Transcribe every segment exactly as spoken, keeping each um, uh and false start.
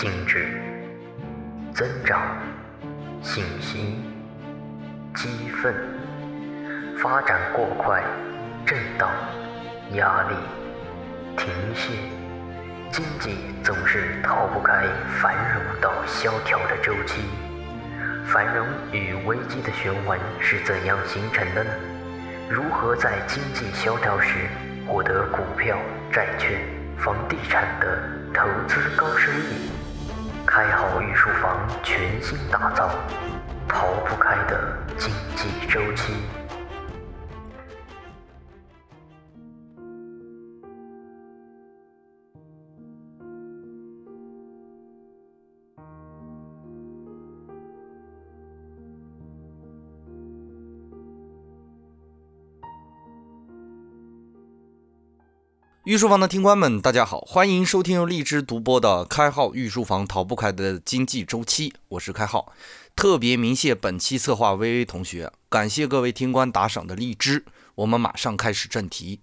静止、增长、信心、激愤、发展过快、震荡、压力、停歇。经济总是逃不开繁荣到萧条的周期。繁荣与危机的循环是怎样形成的呢？如何在经济萧条时获得股票、债券、房地产的投资高收益？开好御书房，全新打造逃不开的经济周期。御书房的听官们，大家好，欢迎收听由荔枝独播的开号御书房逃不开的经济周期，我是开号。特别鸣谢本期策划薇薇同学，感谢各位听官打赏的荔枝。我们马上开始正题。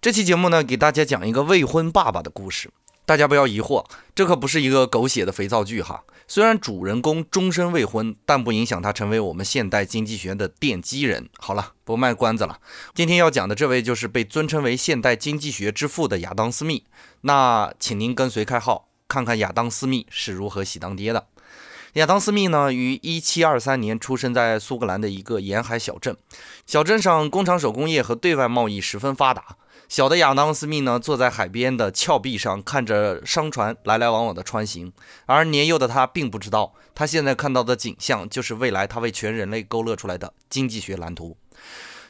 这期节目呢，给大家讲一个未婚爸爸的故事。大家不要疑惑，这可不是一个狗血的肥皂剧哈。虽然主人公终身未婚，但不影响他成为我们现代经济学的奠基人。好了，不卖关子了。今天要讲的这位就是被尊称为现代经济学之父的亚当·斯密。那请您跟随开号，看看亚当·斯密是如何喜当爹的。亚当·斯密呢，于一七二三年出生在苏格兰的一个沿海小镇。小镇上工厂手工业和对外贸易十分发达。小的亚当·斯密呢，坐在海边的峭壁上，看着商船来来往往的穿行。而年幼的他并不知道，他现在看到的景象就是未来他为全人类勾勒出来的经济学蓝图。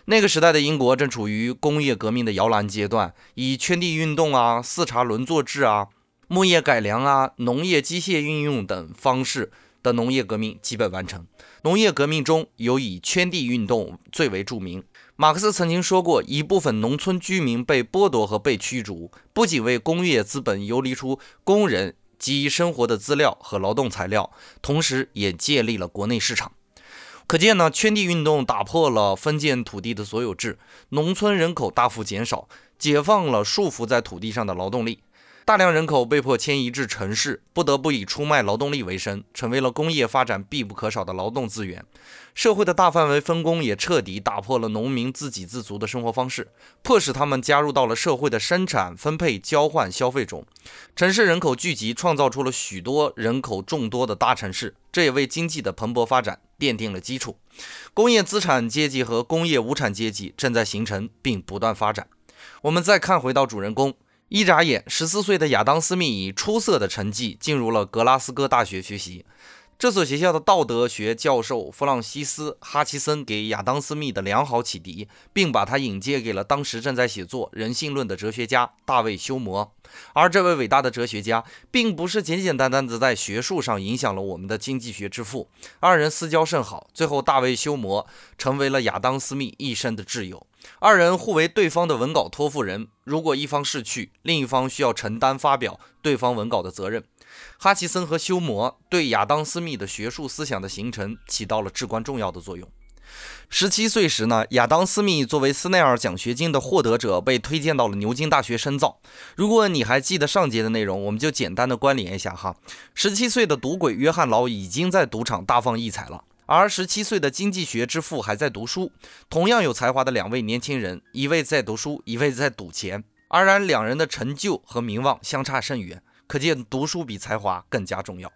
那个时代的英国正处于工业革命的摇篮阶段，以圈地运动啊、四茶轮作制啊、牧业改良啊、农业机械运用等方式的农业革命基本完成。农业革命中有以圈地运动最为著名。马克思曾经说过，一部分农村居民被剥夺和被驱逐，不仅为工业资本游离出工人及生活的资料和劳动材料，同时也建立了国内市场。可见呢，圈地运动打破了封建土地的所有制，农村人口大幅减少，解放了束缚在土地上的劳动力。大量人口被迫迁移至城市，不得不以出卖劳动力为生，成为了工业发展必不可少的劳动资源。社会的大范围分工也彻底打破了农民自给自足的生活方式，迫使他们加入到了社会的生产、分配、交换、消费中。城市人口聚集创造出了许多人口众多的大城市，这也为经济的蓬勃发展奠定了基础。工业资产阶级和工业无产阶级正在形成并不断发展。我们再看回到主人公。一眨眼，十四岁的亚当·斯密以出色的成绩进入了格拉斯哥大学学习。这所学校的道德学教授弗朗西斯·哈奇森给亚当·斯密的良好启迪，并把他引介给了当时正在写作《人性论》的哲学家大卫·休谟。而这位伟大的哲学家并不是简简单单的在学术上影响了我们的经济学之父，二人私交甚好，最后大卫·休谟成为了亚当·斯密一生的挚友。二人互为对方的文稿托付人，如果一方逝去，另一方需要承担发表对方文稿的责任。哈奇森和休谟对亚当·斯密的学术思想的形成起到了至关重要的作用。十七岁时呢，亚当·斯密作为斯奈尔奖学金的获得者被推荐到了牛津大学深造。如果你还记得上节的内容，我们就简单的关联一下哈。十七岁的赌鬼约翰劳已经在赌场大放异彩了，而十七岁的经济学之父还在读书。同样有才华的两位年轻人，一位在读书，一位在赌钱，而然两人的成就和名望相差甚远，可见读书比才华更加重要。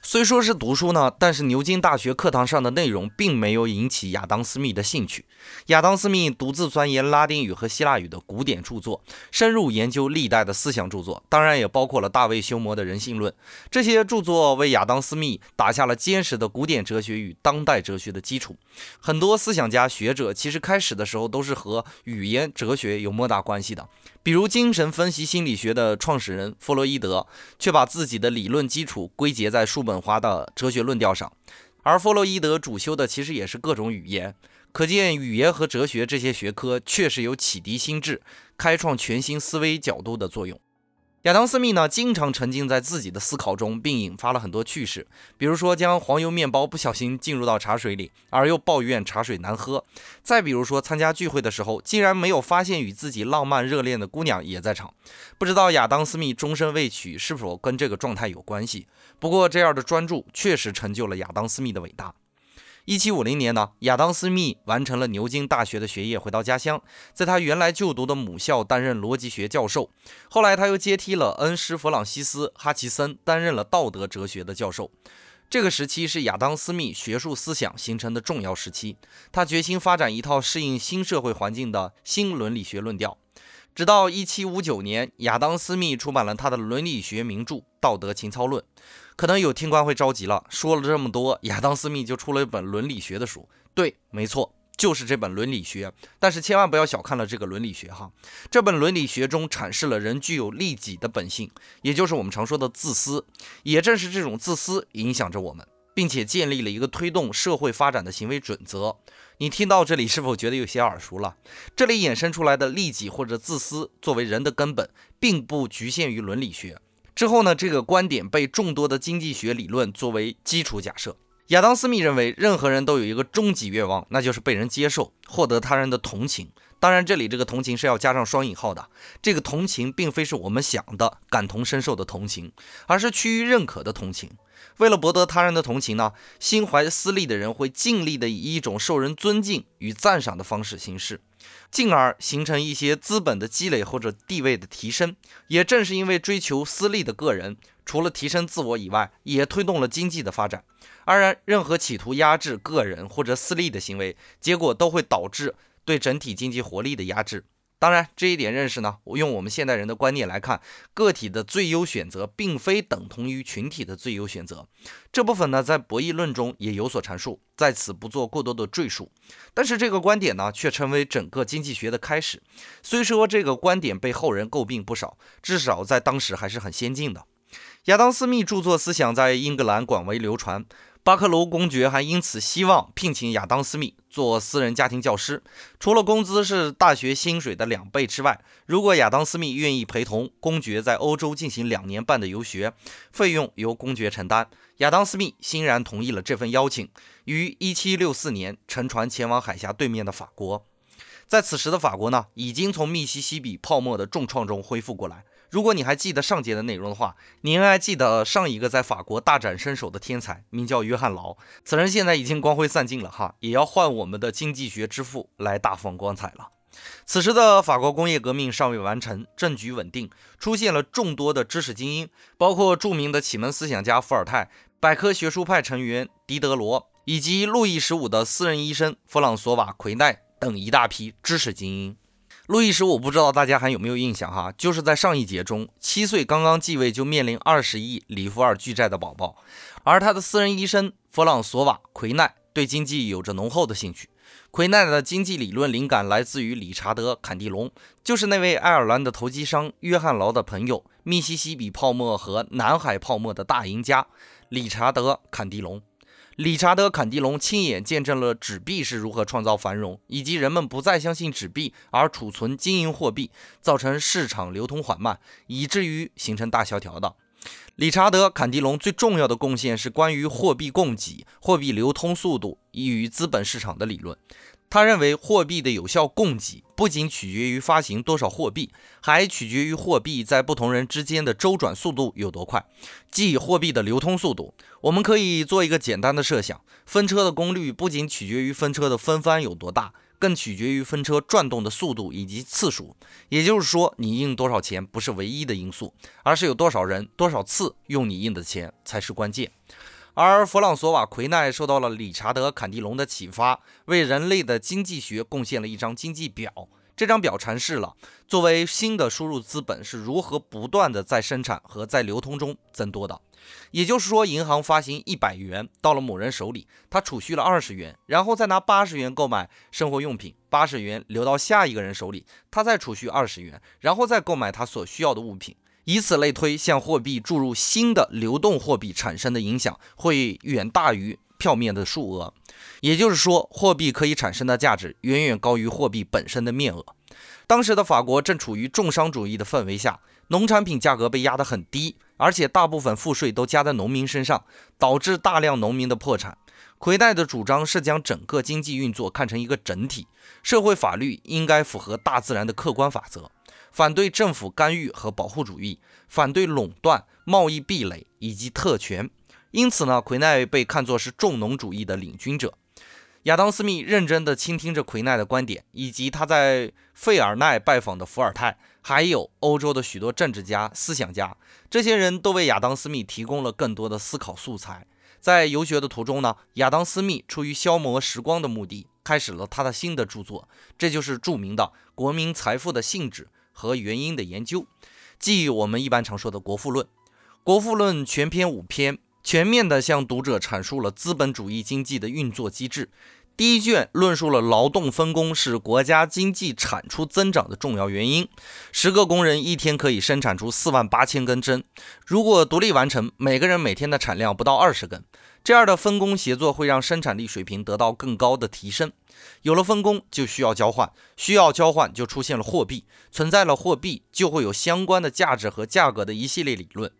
虽说是读书呢，但是牛津大学课堂上的内容并没有引起亚当·斯密的兴趣。亚当·斯密独自钻研拉丁语和希腊语的古典著作，深入研究历代的思想著作，当然也包括了大卫·休谟的《人性论》。这些著作为亚当·斯密打下了坚实的古典哲学与当代哲学的基础。很多思想家学者其实开始的时候都是和语言哲学有莫大关系的，比如精神分析心理学的创始人弗洛伊德，却把自己的理论基础归结在叔本华的哲学论调上，而弗洛伊德主修的其实也是各种语言。可见语言和哲学这些学科确实有启迪心智、开创全新思维角度的作用。亚当·斯密呢，经常沉浸在自己的思考中，并引发了很多趣事，比如说将黄油面包不小心浸入到茶水里，而又抱怨茶水难喝；再比如说参加聚会的时候，竟然没有发现与自己浪漫热恋的姑娘也在场。不知道亚当·斯密终身未娶是否跟这个状态有关系？不过这样的专注确实成就了亚当·斯密的伟大。一七五零年呢，亚当·斯密完成了牛津大学的学业，回到家乡，在他原来就读的母校担任逻辑学教授。后来他又接替了恩施·弗朗西斯·哈奇森，担任了道德哲学的教授。这个时期是亚当·斯密学术思想形成的重要时期，他决心发展一套适应新社会环境的新伦理学论调。直到一七五九年，亚当·斯密出版了他的伦理学名著《道德情操论》。可能有听官会着急了，说了这么多，亚当·斯密就出了一本伦理学的书。对，没错，就是这本伦理学。但是千万不要小看了这个伦理学哈。这本伦理学中阐释了人具有利己的本性，也就是我们常说的自私。也正是这种自私影响着我们，并且建立了一个推动社会发展的行为准则。你听到这里是否觉得有些耳熟了？这里衍生出来的利己或者自私作为人的根本，并不局限于伦理学。之后呢，这个观点被众多的经济学理论作为基础假设。亚当·斯密认为，任何人都有一个终极愿望，那就是被人接受，获得他人的同情。当然，这里这个同情是要加上双引号的。这个同情并非是我们想的感同身受的同情，而是趋于认可的同情。为了博得他人的同情呢，心怀私利的人会尽力的以一种受人尊敬与赞赏的方式行事，进而形成一些资本的积累或者地位的提升。也正是因为追求私利的个人，除了提升自我以外，也推动了经济的发展。当然，任何企图压制个人或者私利的行为，结果都会导致对整体经济活力的压制。当然，这一点认识呢，用我们现代人的观念来看，个体的最优选择并非等同于群体的最优选择。这部分呢，在博弈论中也有所阐述，在此不做过多的赘述。但是这个观点呢，却成为整个经济学的开始。虽说这个观点被后人诟病不少，至少在当时还是很先进的。亚当·斯密著作思想在英格兰广为流传，巴克罗公爵还因此希望聘请亚当·斯密做私人家庭教师。除了工资是大学薪水的两倍之外，如果亚当·斯密愿意陪同公爵在欧洲进行两年半的游学，费用由公爵承担。亚当·斯密欣然同意了这份邀请，于一七六四年乘船前往海峡对面的法国。在此时的法国呢，已经从密西西比泡沫的重创中恢复过来。如果你还记得上节的内容的话，你应该记得上一个在法国大展身手的天才名叫约翰劳，此人现在已经光辉散尽了哈，也要换我们的经济学之父来大放光彩了。此时的法国工业革命尚未完成，政局稳定，出现了众多的知识精英，包括著名的启蒙思想家伏尔泰、百科学术派成员狄德罗，以及路易十五的私人医生弗朗索瓦·奎奈等一大批知识精英。路易十五不知道大家还有没有印象哈，就是在上一节中，七岁刚刚继位就面临二十亿里弗尔巨债的宝宝，而他的私人医生弗朗索瓦·奎奈对经济有着浓厚的兴趣。奎奈的经济理论灵感来自于理查德·坎蒂隆，就是那位爱尔兰的投机商约翰劳的朋友，密西西比泡沫和南海泡沫的大赢家理查德·坎蒂隆。理查德·坎蒂隆亲眼见证了纸币是如何创造繁荣，以及人们不再相信纸币而储存金银货币，造成市场流通缓慢，以至于形成大萧条的。理查德·坎蒂隆最重要的贡献是关于货币供给、货币流通速度与资本市场的理论。他认为货币的有效供给不仅取决于发行多少货币，还取决于货币在不同人之间的周转速度有多快，即货币的流通速度。我们可以做一个简单的设想，分车的功率不仅取决于分车的分翻有多大，更取决于分车转动的速度以及次数。也就是说，你印多少钱不是唯一的因素，而是有多少人多少次用你印的钱才是关键。而弗朗索瓦·奎奈受到了理查德·坎蒂隆的启发，为人类的经济学贡献了一张经济表。这张表阐释了作为新的输入资本是如何不断的在生产和在流通中增多的。也就是说，银行发行一百元到了某人手里，他储蓄了二十元，然后再拿八十元购买生活用品，八十元留到下一个人手里，他再储蓄二十元，然后再购买他所需要的物品。以此类推，向货币注入新的流动货币产生的影响会远大于票面的数额，也就是说，货币可以产生的价值远远高于货币本身的面额。当时的法国正处于重商主义的氛围下，农产品价格被压得很低，而且大部分赋税都加在农民身上，导致大量农民的破产。魁代的主张是将整个经济运作看成一个整体，社会法律应该符合大自然的客观法则，反对政府干预和保护主义，反对垄断、贸易壁垒以及特权。因此呢，魁代被看作是重农主义的领军者。亚当·斯密认真地倾听着魁代的观点，以及他在费尔奈拜访的伏尔泰，还有欧洲的许多政治家、思想家，这些人都为亚当·斯密提供了更多的思考素材。在游学的途中呢，亚当·斯密出于消磨时光的目的，开始了他的新的著作，这就是著名的《国民财富的性质和原因的研究》，即我们一般常说的《国富论》。《国富论》全篇五篇，全面地向读者阐述了资本主义经济的运作机制。第一卷论述了劳动分工是国家经济产出增长的重要原因，十个工人一天可以生产出四万八千根针，如果独立完成，每个人每天的产量不到二十根。这样的分工协作会让生产力水平得到更高的提升。有了分工，就需要交换，需要交换就出现了货币，存在了货币，就会有相关的价值和价格的一系列理论。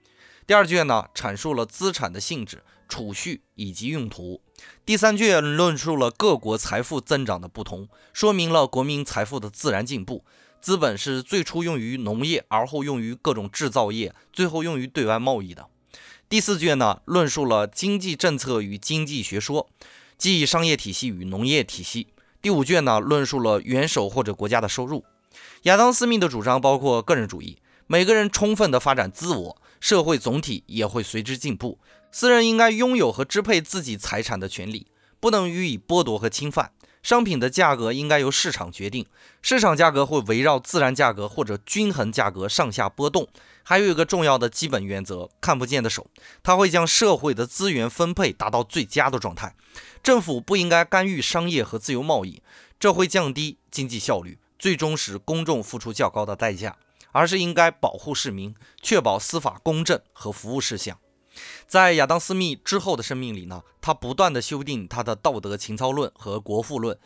第二卷呢，阐述了资产的性质、储蓄以及用途。第三卷论述了各国财富增长的不同，说明了国民财富的自然进步。资本是最初用于农业，而后用于各种制造业，最后用于对外贸易的。第四卷呢，论述了经济政策与经济学说，即商业体系与农业体系。第五卷呢，论述了元首或者国家的收入。亚当·斯密的主张包括个人主义，每个人充分地发展自我，社会总体也会随之进步。私人应该拥有和支配自己财产的权利，不能予以剥夺和侵犯。商品的价格应该由市场决定，市场价格会围绕自然价格或者均衡价格上下波动。还有一个重要的基本原则，看不见的手，它会将社会的资源分配达到最佳的状态。政府不应该干预商业和自由贸易，这会降低经济效率，最终使公众付出较高的代价，而是应该保护市民，确保司法公正和服务事项。在亚当·斯密之后的生命里呢，他不断地修订他的《道德情操论》和《国富论》，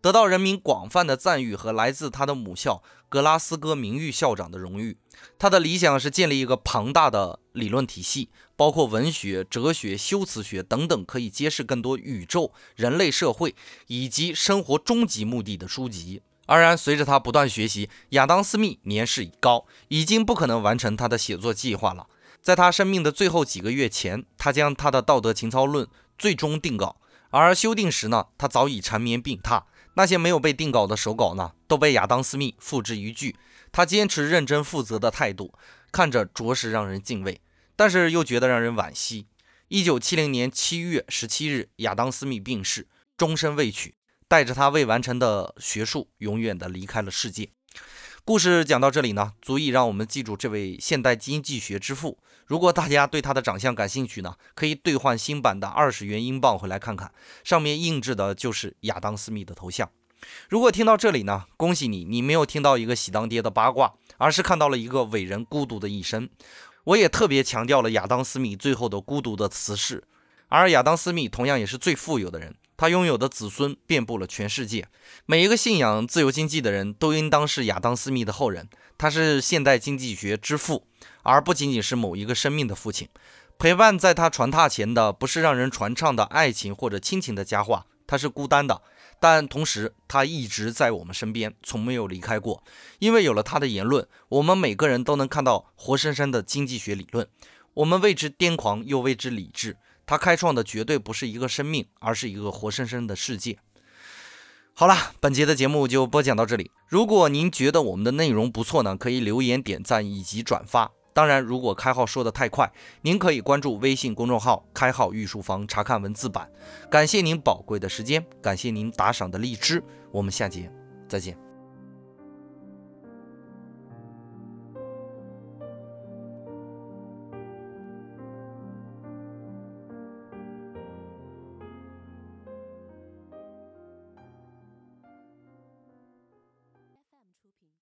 得到人民广泛的赞誉和来自他的母校格拉斯哥名誉校长的荣誉。他的理想是建立一个庞大的理论体系，包括文学、哲学、修辞学等等，可以揭示更多宇宙、人类社会以及生活终极目的的书籍。当然，随着他不断学习，亚当·斯密年事已高，已经不可能完成他的写作计划了。在他生命的最后几个月前，他将他的《道德情操论》最终定稿，而修订时呢，他早已缠绵病榻。那些没有被定稿的手稿呢，都被亚当·斯密付之一炬。他坚持认真负责的态度，看着着实让人敬畏，但是又觉得让人惋惜。一九七零年七月十七日，亚当·斯密病逝，终身未娶。带着他未完成的学术，永远的离开了世界。故事讲到这里呢，足以让我们记住这位现代经济学之父。如果大家对他的长相感兴趣呢，可以兑换新版的二十元英镑回来看看，上面印制的就是亚当·斯密的头像。如果听到这里呢，恭喜你，你没有听到一个喜当爹的八卦，而是看到了一个伟人孤独的一生。我也特别强调了亚当·斯密最后的孤独的辞世，而亚当·斯密同样也是最富有的人。他拥有的子孙遍布了全世界，每一个信仰自由经济的人都应当是亚当·斯密的后人。他是现代经济学之父，而不仅仅是某一个生命的父亲。陪伴在他船榻前的不是让人传唱的爱情或者亲情的佳话，他是孤单的，但同时他一直在我们身边，从没有离开过。因为有了他的言论，我们每个人都能看到活生生的经济学理论，我们为之癫狂又为之理智。他开创的绝对不是一个生命，而是一个活生生的世界。好了，本节的节目就播讲到这里。如果您觉得我们的内容不错呢，可以留言、点赞以及转发。当然，如果开号说的太快，您可以关注微信公众号“开号御书房”查看文字版。感谢您宝贵的时间，感谢您打赏的荔枝，我们下节再见。